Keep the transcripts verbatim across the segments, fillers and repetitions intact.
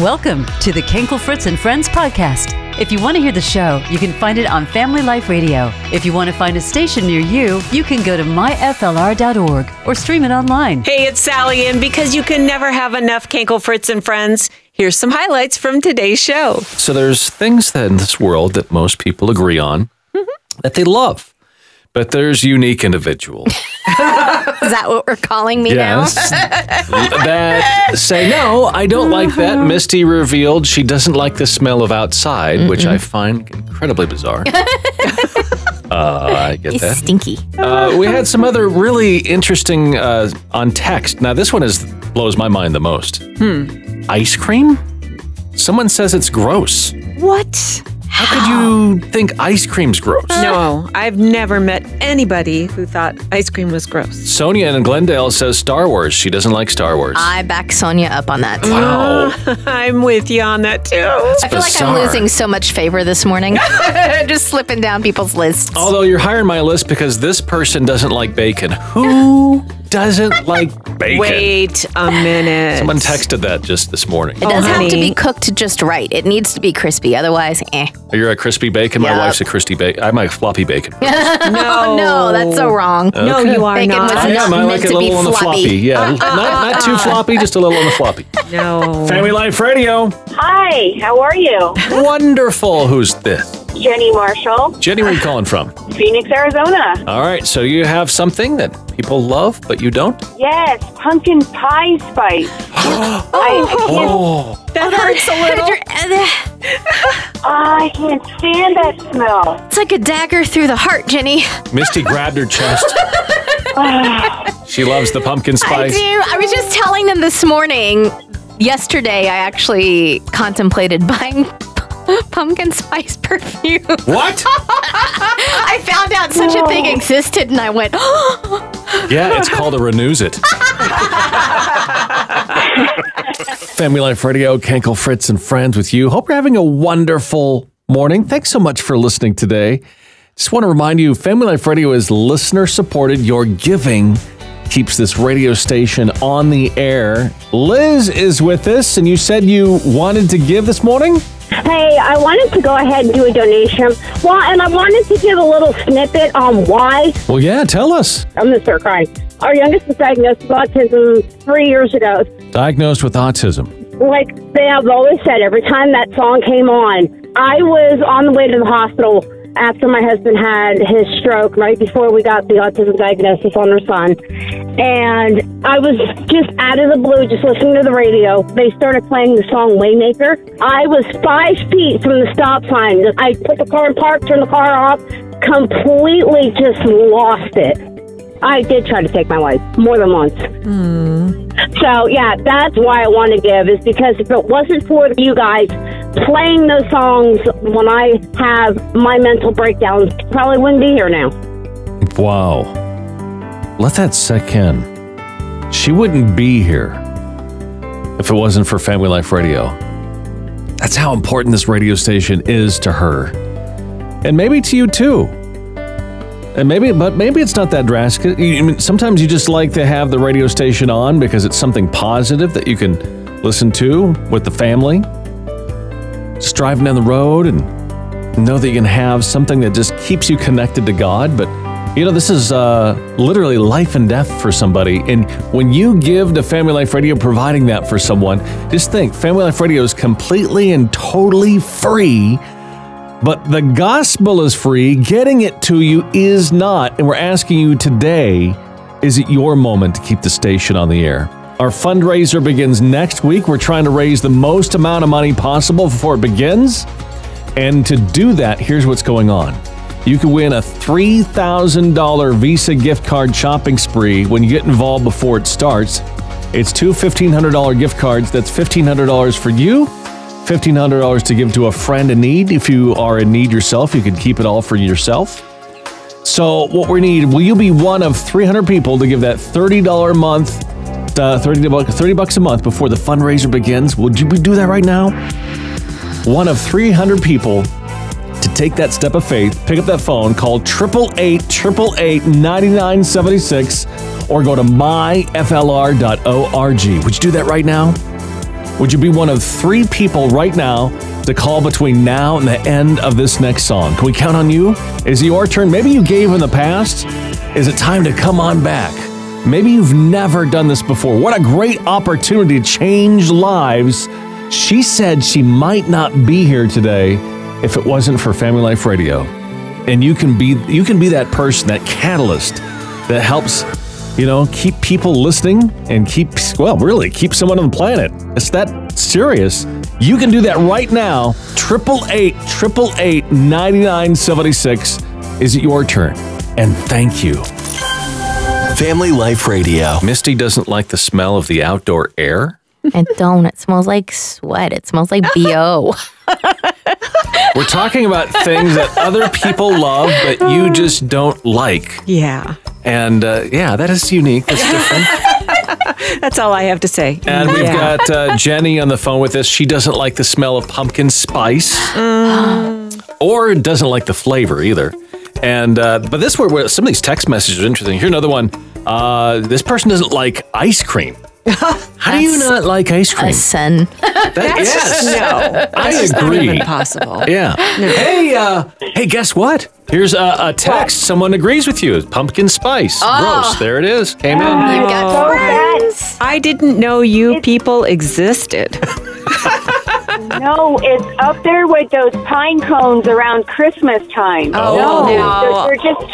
Welcome to the Kankle Fritz and Friends podcast. If you want to hear the show, you can find it on Family Life Radio. If you want to find a station near you, you can go to my f l r dot org or stream it online. Hey, it's Sally, and because you can never have enough Kankle Fritz and Friends, here's some highlights from today's show. So there's things that in this world that most people agree on mm-hmm. that they love, but there's unique individuals. Is that what we're calling me yes. now? That say, no, I don't like that. Misty revealed she doesn't like the smell of outside, Mm-mm. which I find incredibly bizarre. Uh, I get it's that. It's stinky. Uh, we had some other really interesting uh, on text. Now, this one is blows my mind the most. Hmm. Ice cream? Someone says it's gross. What? How could you think ice cream's gross? No, I've never met anybody who thought ice cream was gross. Sonia in Glendale says Star Wars. She doesn't like Star Wars. I back Sonia up on that. Wow. I'm with you on that, too. That's I feel bizarre. Like I'm losing so much favor this morning. Just slipping down people's lists. Although you're higher on my list because this person doesn't like bacon. Who doesn't like bacon? Wait a minute. Someone texted that just this morning. It does oh, have honey. to be cooked just right. It needs to be crispy. Otherwise, eh. You're a crispy bacon? Yep. My wife's a crispy bacon. I'm a floppy bacon. no. Oh, no, that's so wrong. Okay. No, you are bacon not. I am. I like it a little on the floppy. Yeah, uh, uh, not, not too uh. floppy, just a little on the floppy. No. Family Life Radio. Hi, how are you? Wonderful. Who's this? Jenny Marshall. Jenny, where are you calling from? Phoenix, Arizona. All right, so you have something that people love, but you don't? Yes, pumpkin pie spice. oh, I, I oh, that hurts a little. I can't stand that smell. It's like a dagger through the heart, Jenny. Misty grabbed her chest. She loves the pumpkin spice. I do. I was just telling them this morning. Yesterday, I actually contemplated buying pumpkin spice perfume. What? I found out such Whoa. a thing existed, and I went, oh. Yeah, it's called a Renews It. Family Life Radio, Kankle Fritz and Friends with you. Hope you're having a wonderful morning. Thanks so much for listening today. Just want to remind you, Family Life Radio is listener-supported. Your giving keeps this radio station on the air. Liz is with us, and you said you wanted to give this morning? Hey, I wanted to go ahead and do a donation. Well, and I wanted to give a little snippet on why. Well, yeah, tell us. I'm going to start crying. Our youngest was diagnosed with autism three years ago. Diagnosed with autism. Like they have always said, every time that song came on, I was on the way to the hospital after my husband had his stroke, right before we got the autism diagnosis on our son. And I was just out of the blue, just listening to the radio. They started playing the song Waymaker. I was five feet from the stop sign. I put the car in park, turned the car off, completely just lost it. I did try to take my life more than once. Mm. So, yeah, that's why I want to give, is because if it wasn't for you guys playing those songs when I have my mental breakdowns, probably wouldn't be here now. Wow. Let that sink in. She wouldn't be here if it wasn't for Family Life Radio. That's how important this radio station is to her. And maybe to you, too. And maybe, but maybe it's not that drastic. Sometimes you just like to have the radio station on because it's something positive that you can listen to with the family. Just driving down the road and know that you can have something that just keeps you connected to God. But, you know, this is uh, literally life and death for somebody. And when you give to Family Life Radio, providing that for someone, just think, Family Life Radio is completely and totally free. But the gospel is free. Getting it to you is not. And we're asking you today, is it your moment to keep the station on the air? Our fundraiser begins next week. We're trying to raise the most amount of money possible before it begins. And to do that, here's what's going on. You can win a three thousand dollars Visa gift card shopping spree when you get involved before it starts. It's two fifteen hundred dollars gift cards. That's fifteen hundred dollars for you. fifteen hundred dollars to give to a friend in need. If you are in need yourself, you can keep it all for yourself. So what we need, will you be one of three hundred people to give that thirty dollars a month, uh, thirty bucks a month before the fundraiser begins? Would you do that right now? One of three hundred people to take that step of faith. Pick up that phone, call eight eight eight, eight eight eight, nine nine seven six or go to my f l r dot org. Would you do that right now? Would you be one of three people right now to call between now and the end of this next song? Can we count on you? Is it your turn? Maybe you gave in the past. Is it time to come on back? Maybe you've never done this before. What a great opportunity to change lives. She said she might not be here today if it wasn't for Family Life Radio. And you can be you can be that person, that catalyst that helps, you know, keep people listening and keep, well, really, keep someone on the planet. It's that serious. You can do that right now. eight eight eight, eight eight eight, nine nine seven six. Is it your turn? And thank you. Family Life Radio. Misty doesn't like the smell of the outdoor air. I don't. It smells like sweat. It smells like B O We're talking about things that other people love, but you just don't like. Yeah. And uh, yeah, that is unique. That's different. That's all I have to say. And we've yeah. got uh, Jenny on the phone with us. She doesn't like the smell of pumpkin spice, mm. or doesn't like the flavor either. And uh, but this where, where some of these text messages are interesting. Here's another one. Uh, this person doesn't like ice cream. How do you not like ice cream? Listen. That, That's yes. No. I That's agree. Not even possible. Yeah. No. Hey, uh, hey, guess what? Here's a, a text. What? Someone agrees with you. Pumpkin spice. Oh. Gross. There it is. Came oh. in. You've got friends. I didn't know you people existed. No, it's up there with those pine cones around Christmas time. Oh, no. no. They're, they're just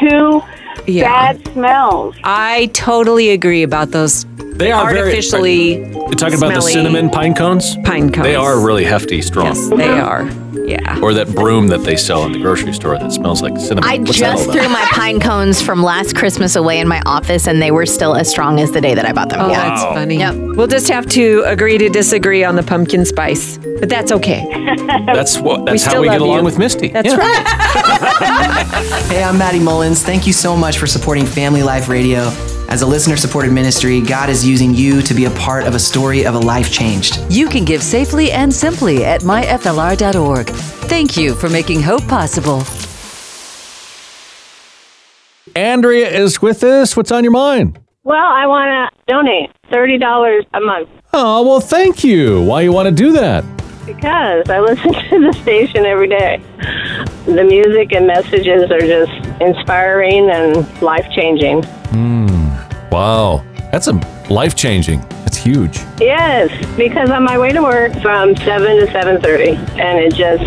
too yeah. bad smells. I totally agree about those. They are artificially very, you're talking smelly. About the cinnamon pine cones? Pine cones. They are really hefty, strong. Yes, they are. Yeah. Or that broom that they sell in the grocery store that smells like cinnamon. I What's just threw my pine cones from last Christmas away in my office, and they were still as strong as the day that I bought them. Oh, yeah. That's funny. Yep. We'll just have to agree to disagree on the pumpkin spice, but that's okay. That's what. That's we how we get along you. With Misty. That's yeah. right. Hey, I'm Maddie Mullins. Thank you so much for supporting Family Life Radio. As a listener-supported ministry, God is using you to be a part of a story of a life changed. You can give safely and simply at my f l r dot org. Thank you for making hope possible. Andrea is with us. What's on your mind? Well, I want to donate thirty dollars a month. Oh, well, thank you. Why you want to do that? Because I listen to the station every day. The music and messages are just inspiring and life-changing. Mm. Wow, that's a life-changing. That's huge. Yes, because on my way to work from seven to seven thirty, and it just,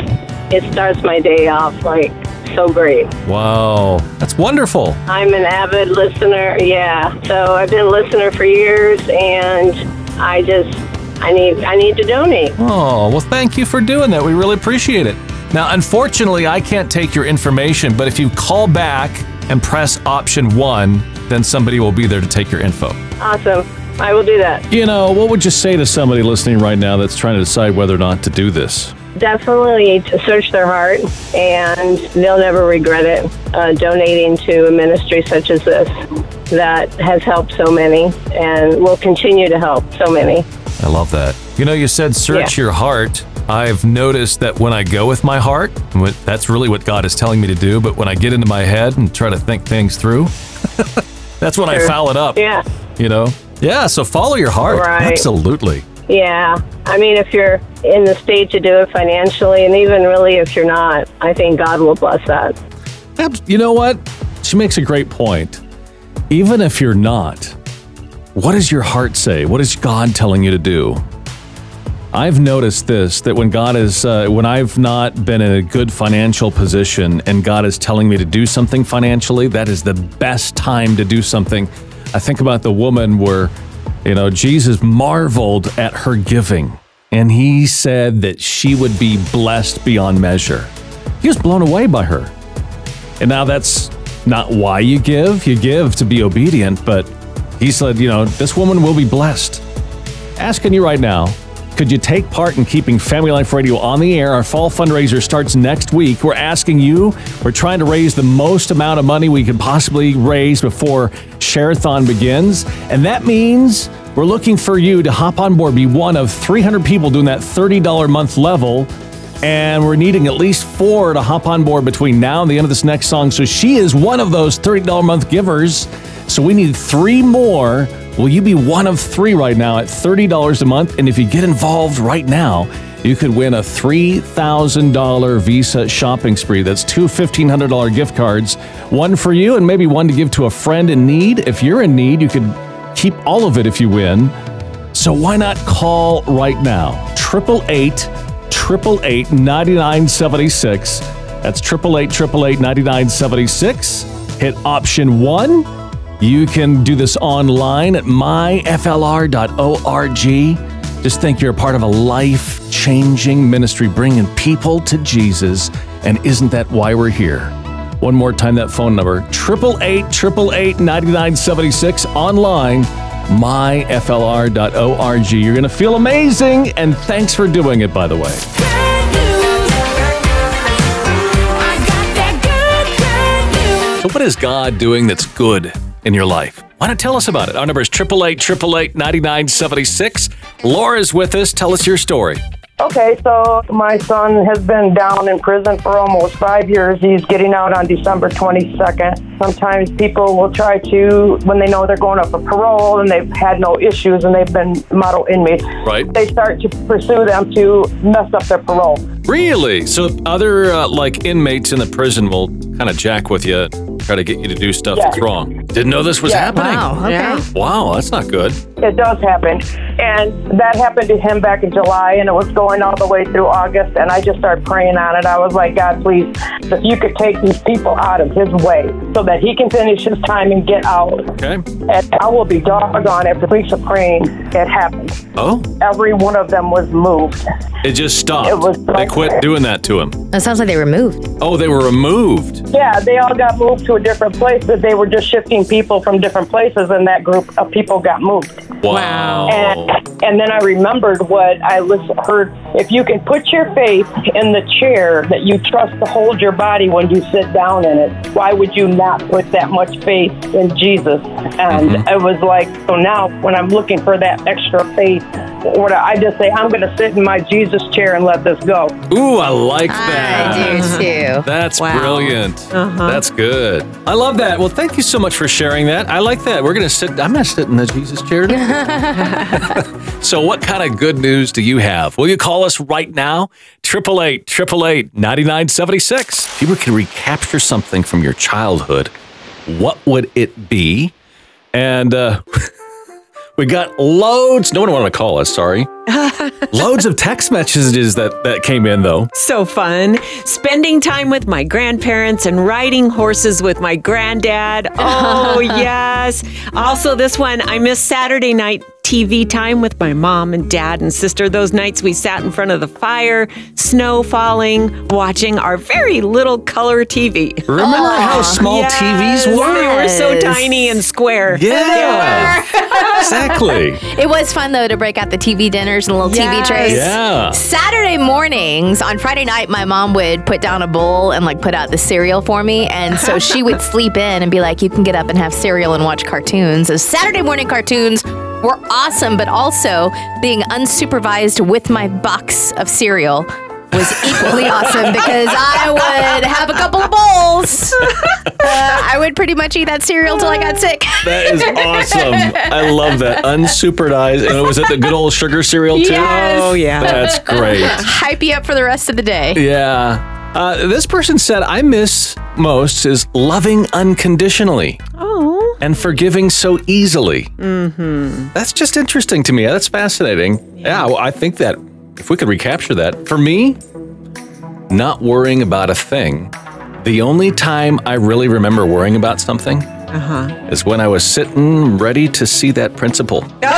it starts my day off like so great. Wow, that's wonderful. I'm an avid listener, yeah. So I've been a listener for years, and I just, I need, I need to donate. Oh, well, thank you for doing that. We really appreciate it. Now, unfortunately, I can't take your information, but if you call back and press option one, then somebody will be there to take your info. Awesome. I will do that. You know, what would you say to somebody listening right now that's trying to decide whether or not to do this? Definitely to search their heart, and they'll never regret it, uh, donating to a ministry such as this that has helped so many and will continue to help so many. I love that. You know, you said search yeah. your heart. I've noticed that when I go with my heart, that's really what God is telling me to do, but when I get into my head and try to think things through, that's when sure. I foul it up. Yeah. You know? Yeah, so follow your heart. Right. Absolutely. Yeah. I mean, if you're in the state to do it financially, and even really if you're not, I think God will bless that. You know what? She makes a great point. Even if you're not, what does your heart say? What is God telling you to do? I've noticed this, that when God is, uh, when I've not been in a good financial position and God is telling me to do something financially, that is the best time to do something. I think about the woman where, you know, Jesus marveled at her giving, and he said that she would be blessed beyond measure. He was blown away by her. And now that's not why you give. You give to be obedient, but he said, you know, this woman will be blessed. Asking you right now, could you take part in keeping Family Life Radio on the air? Our fall fundraiser starts next week. We're asking you, we're trying to raise the most amount of money we could possibly raise before Sharathon begins. And that means we're looking for you to hop on board, be one of three hundred people doing that thirty dollars month level. And we're needing at least four to hop on board between now and the end of this next song. So she is one of those thirty dollars month givers. So we need three more Well, you be one of three right now at thirty dollars a month. And if you get involved right now, you could win a three thousand dollars Visa shopping spree. That's two fifteen hundred dollars gift cards, one for you and maybe one to give to a friend in need. If you're in need, you could keep all of it if you win. So why not call right now? eight eight eight, eight eight eight, nine nine seven six. That's eight eight eight, eight eight eight, nine nine seven six. Hit option one. You can do this online at my f l r dot org. Just think you're a part of a life-changing ministry, bringing people to Jesus. And isn't that why we're here? One more time, that phone number, eight eight eight, eight eight eight, nine nine seven six, online, my f l r dot org. You're going to feel amazing, and thanks for doing it, by the way. So what is God doing that's good in your life? Why not tell us about it? Our number is eight eight eight, eight eight eight, nine nine seven six. Laura's with us. Tell us your story. Okay, so my son has been down in prison for almost five years. He's getting out on December twenty-second. Sometimes people will try to, when they know they're going up for parole and they've had no issues and they've been model inmates, right, they start to pursue them to mess up their parole. Really? So other uh, like inmates in the prison will kind of jack with you, try to get you to do stuff yes. that's wrong. Didn't know this was yes. happening. Wow, okay. yeah. Wow, that's not good. It does happen. And that happened to him back in July, and it was going all the way through August, and I just started praying on it. I was like, God, please, if you could take these people out of his way so that he can finish his time and get out. Okay. And I will be doggone after weeks of praying, it happened. Oh? Every one of them was moved. It just stopped. It was like, they quit doing that to him. That sounds like they were moved. Oh, they were removed. Yeah, they all got moved to a different place, but they were just shifting people from different places, and that group of people got moved. Wow. And, and then I remembered what I was heard. If you can put your faith in the chair that you trust to hold your body when you sit down in it, why would you not put that much faith in Jesus? And mm-hmm. I was like, so now when I'm looking for that extra faith, or I just say, I'm going to sit in my Jesus chair and let this go. Ooh, I like that. I do too. That's wow. brilliant. Uh-huh. That's good. I love that. Well, thank you so much for sharing that. I like that. We're going to sit, I'm going to sit in the Jesus chair. So what kind of good news do you have? Will you call us right now? eight eight eight, eight eight eight, nine nine seven six. If you could recapture something from your childhood, what would it be? And, uh... we got loads. No one wanted to call us, sorry. Loads of text messages that, that came in, though. So fun. Spending time with my grandparents and riding horses with my granddad. Oh, yes. Also, this one, I miss Saturday night T V time with my mom and dad and sister. Those nights we sat in front of the fire, snow falling, watching our very little color T V. Remember oh, how small yes, T Vs were? They were so tiny and square. Yeah, exactly. It was fun, though, to break out the T V dinners and little yes. T V trays. Yeah. Saturday mornings, on Friday night, my mom would put down a bowl and like put out the cereal for me. And so she would sleep in and be like, you can get up and have cereal and watch cartoons. So Saturday morning cartoons were awesome, but also being unsupervised with my box of cereal was equally awesome because I would have a couple of bowls. Uh, I would pretty much eat that cereal till I got sick. That is awesome. I love that. Unsupervised. And was it the good old sugar cereal, too? Yes. Oh, yeah. That's great. Hype you up for the rest of the day. Yeah. Uh, this person said, I miss most is loving unconditionally. Oh. And forgiving so easily. Mm-hmm. That's just interesting to me. That's fascinating. Yeah, well, I think that if we could recapture that. For me, not worrying about a thing. The only time I really remember worrying about something uh-huh. is when I was sitting ready to see that principal. Why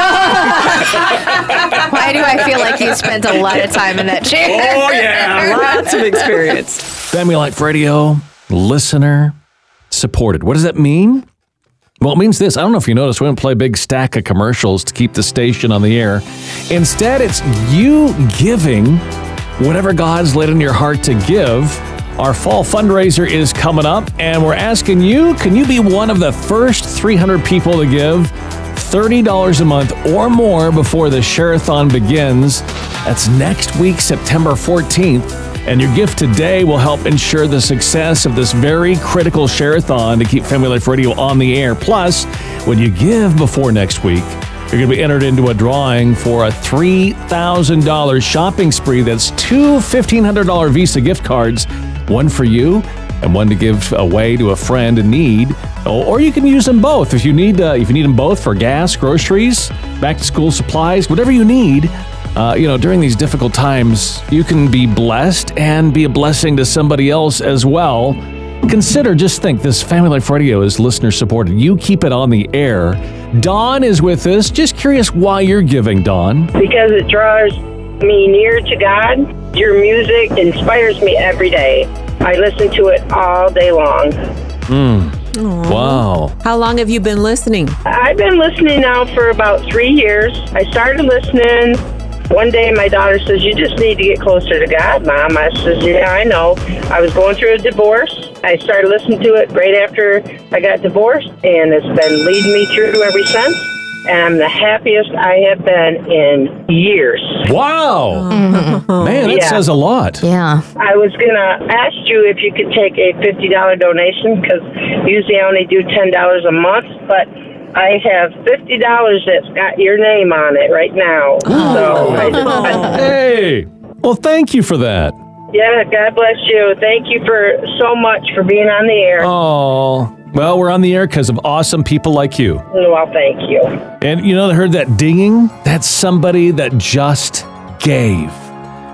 do I feel like you spent a lot of time in that chair? Oh, yeah. Lots of experience. Family Life Radio, listener supported. What does that mean? Well, it means this. I don't know if you noticed, we don't play a big stack of commercials to keep the station on the air. Instead, it's you giving whatever God's laid in your heart to give. Our fall fundraiser is coming up, and we're asking you, can you be one of the first three hundred people to give thirty dollars a month or more before the Sharathon begins? That's next week, September fourteenth. And your gift today will help ensure the success of this very critical Sharathon to keep Family Life Radio on the air. Plus, when you give before next week, you're going to be entered into a drawing for a three thousand dollars shopping spree. That's two fifteen hundred dollars Visa gift cards, one for you and one to give away to a friend in need. Or you can use them both if you need uh, if you need them both for gas, groceries, back-to-school supplies, whatever you need. Uh, you know, during these difficult times, you can be blessed and be a blessing to somebody else as well. Consider, just think, this Family Life Radio is listener-supported. You keep it on the air. Dawn is with us. Just curious why you're giving, Dawn. Because it draws me near to God. Your music inspires me every day. I listen to it all day long. Mm. Aww. Wow. How long have you been listening? I've been listening now for about three years. I started listening. One day my daughter says, "You just need to get closer to God, Mom." I says, "Yeah, I know." I was going through a divorce. I started listening to it right after I got divorced, and it's been leading me through ever since. And I'm the happiest I have been in years. Wow. Man, that yeah. says a lot. Yeah. I was going to ask you if you could take a fifty dollars donation, because usually I only do ten dollars a month, but I have fifty dollars that's got your name on it right now. Oh. So I just, I, hey, well, thank you for that. Yeah, God bless you. Thank you for so much for being on the air. Oh, well, we're on the air because of awesome people like you. Well, thank you. And, you know, I heard that dinging? That's somebody that just gave.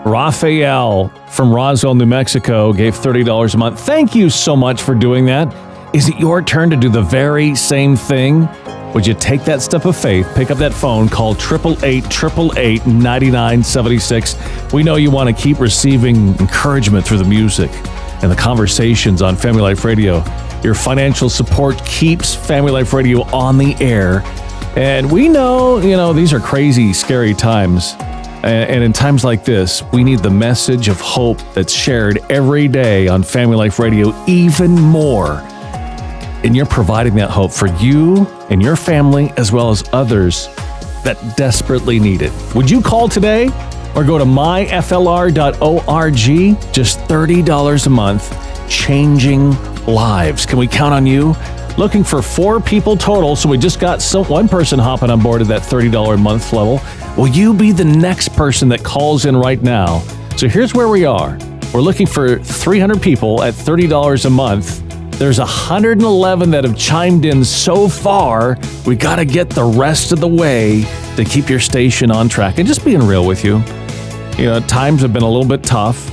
Rafael from Roswell, New Mexico, gave thirty dollars a month. Thank you so much for doing that. Is it your turn to do the very same thing? Would you take that step of faith, pick up that phone, call eight eight eight, eight eight eight, nine nine seven six. We know you want to keep receiving encouragement through the music and the conversations on Family Life Radio. Your financial support keeps Family Life Radio on the air. And we know, you know, these are crazy, scary times. And in times like this, we need the message of hope that's shared every day on Family Life Radio even more. And you're providing that hope for you and your family, as well as others that desperately need it. Would you call today or go to my f l r dot org? Just thirty dollars a month, changing lives. Can we count on you? Looking for four people total, so we just got some, one person hopping on board at that thirty dollars a month level. Will you be the next person that calls in right now? So here's where we are. We're looking for three hundred people at thirty dollars a month. There's one hundred eleven that have chimed in so far. We got to get the rest of the way to keep your station on track. And just being real with you, you know, times have been a little bit tough.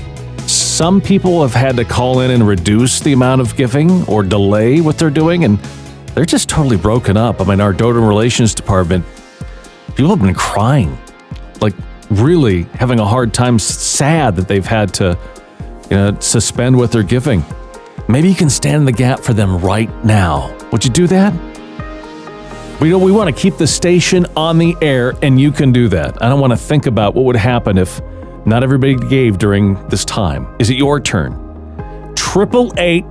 Some people have had to call in and reduce the amount of giving or delay what they're doing, and they're just totally broken up. I mean, our donor relations department, people have been crying, like really having a hard time, sad that they've had to, you know, suspend what they're giving. Maybe you can stand in the gap for them right now. Would you do that? We don't, we want to keep the station on the air, and you can do that. I don't want to think about what would happen if not everybody gave during this time. Is it your turn? eight eight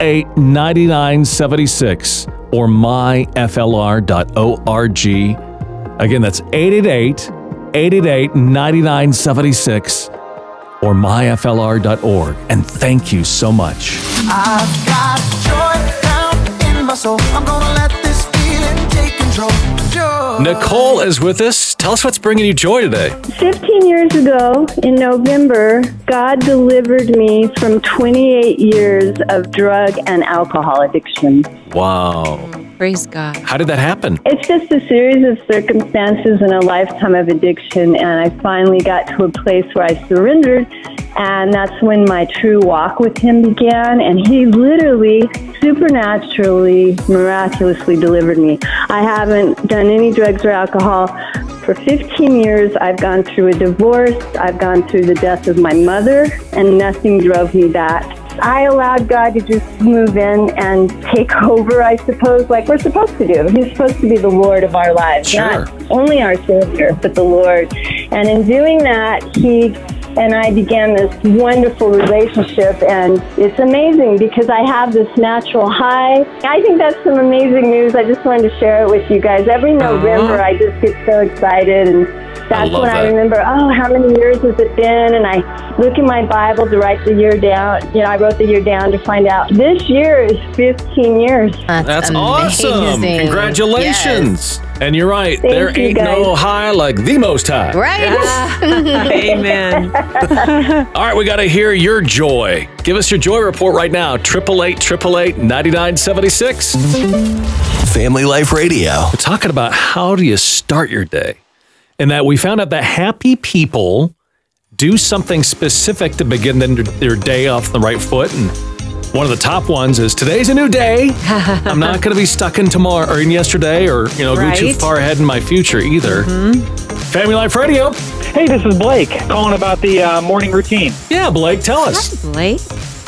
eight, eight eight eight, nine nine seven six or my f l r dot org. Again, that's eight eight eight, eight eight eight, nine nine seven six. Or my f l r dot org. And thank you so much. I've got joy down in my soul. I'm gonna let this feeling take control. Joy. Nicole is with us. Tell us what's bringing you joy today. fifteen years ago in November, God delivered me from twenty-eight years of drug and alcohol addiction. Wow. Praise God. How did that happen? It's just a series of circumstances and a lifetime of addiction, and I finally got to a place where I surrendered, and that's when my true walk with Him began, and He literally, supernaturally, miraculously delivered me. I haven't done any drugs or alcohol for fifteen years. I've gone through a divorce. I've gone through the death of my mother, and nothing drove me back. I allowed God to just move in and take over, I suppose, like we're supposed to do. He's supposed to be the Lord of our lives, sure. Not only our Savior, but the Lord. And in doing that, He and I began this wonderful relationship, and it's amazing because I have this natural high. I think that's some amazing news. I just wanted to share it with you guys. Every November, uh-huh. I just get so excited, and that's I when that. I remember, oh, how many years has it been? And I look in my Bible to write the year down. You know, I wrote the year down to find out. This year is fifteen years. That's, that's awesome. Congratulations. Yes. And you're right. Thank there ain't guys. No high like the most high. Right. Yeah. Amen. All right. We got to hear your joy. Give us your joy report right now. eight eight eight, eight eight eight, nine nine seven six. Family Life Radio. We're talking about how do you start your day? And that we found out that happy people do something specific to begin their day off on the right foot. And one of the top ones is today's a new day. I'm not going to be stuck in tomorrow or in yesterday or, you know, right. go too far ahead in my future either. Mm-hmm. Family Life Radio. Hey, this is Blake calling about the uh, morning routine. Yeah, Blake, tell us. Hi, Blake.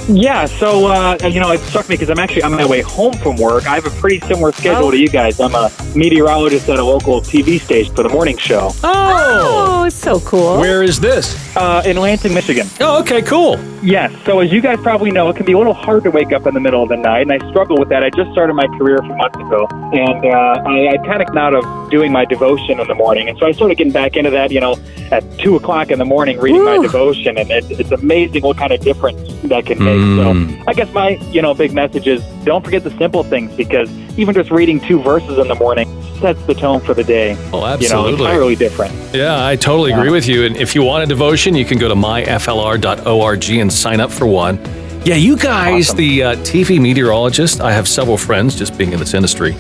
Yeah, so, uh, you know, it struck me because I'm actually on my way home from work. I have a pretty similar schedule oh. to you guys. I'm a meteorologist at a local T V station for the morning show. Oh, oh it's so cool. Where is this? Uh, in Lansing, Michigan. Oh, okay, cool. Yes, so as you guys probably know, it can be a little hard to wake up in the middle of the night, and I struggle with that. I just started my career a few months ago, and uh, I, I panicked out of doing my devotion in the morning, and so I started getting back into that, you know, at two o'clock in the morning reading Ooh. My devotion, and it, it's amazing what kind of difference that can make. Mm. So I guess my, you know, big message is don't forget the simple things, because even just reading two verses in the morning sets the tone for the day. Oh, absolutely. You know, entirely different. Yeah, I totally yeah. agree with you. And if you want a devotion, you can go to my f l r dot org and sign up for one. Yeah, you guys, awesome. the uh, T V meteorologist, I have several friends just being in this industry.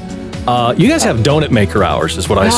Uh, you guys have donut maker hours, is what I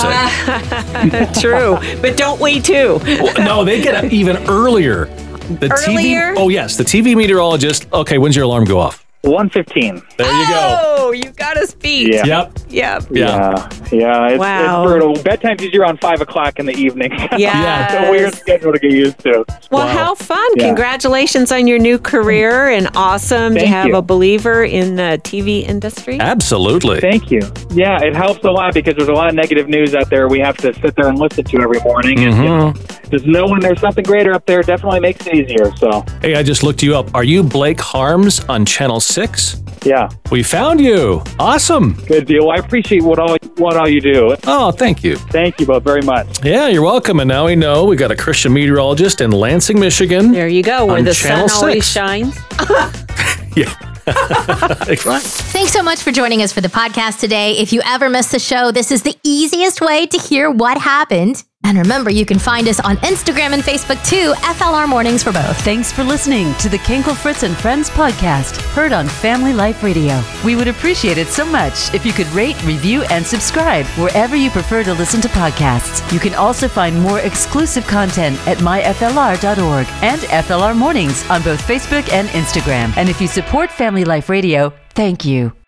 say. True. But don't we too? Well, no, they get up even earlier. The Earlier? T V, oh, yes. The T V meteorologist. Okay, when's your alarm go off? one fifteen. There you go. Oh, you got us beat. Yeah. Yep. Yep. Yeah. Yeah. yeah it's, wow. It's brutal. Bedtime's usually around five o'clock in the evening. Yes. Yeah. It's a weird schedule to get used to. Well, wow. how fun. Yeah. Congratulations on your new career, and awesome Thank to have you. A believer in the T V industry. Absolutely. Thank you. Yeah, it helps a lot because there's a lot of negative news out there we have to sit there and listen to every morning. Mm-hmm. And you know, there's no one, there's something greater up there. It definitely makes it easier. So. Hey, I just looked you up. Are you Blake Harms on Channel six? Yeah. We found you. Awesome. Good deal. I appreciate what all what all you do. Oh, thank you. Thank you both very much. Yeah, you're welcome. And now we know we got a Christian meteorologist in Lansing, Michigan. There you go, where the sun always shines. yeah. Thanks so much for joining us for the podcast today. If you ever miss the show, this is the easiest way to hear what happened. And remember, you can find us on Instagram and Facebook too, F L R Mornings for both. Thanks for listening to the Kankle Fritz and Friends podcast, heard on Family Life Radio. We would appreciate it so much if you could rate, review, and subscribe wherever you prefer to listen to podcasts. You can also find more exclusive content at my f l r dot org and F L R Mornings on both Facebook and Instagram. And if you support Family Life Radio, thank you.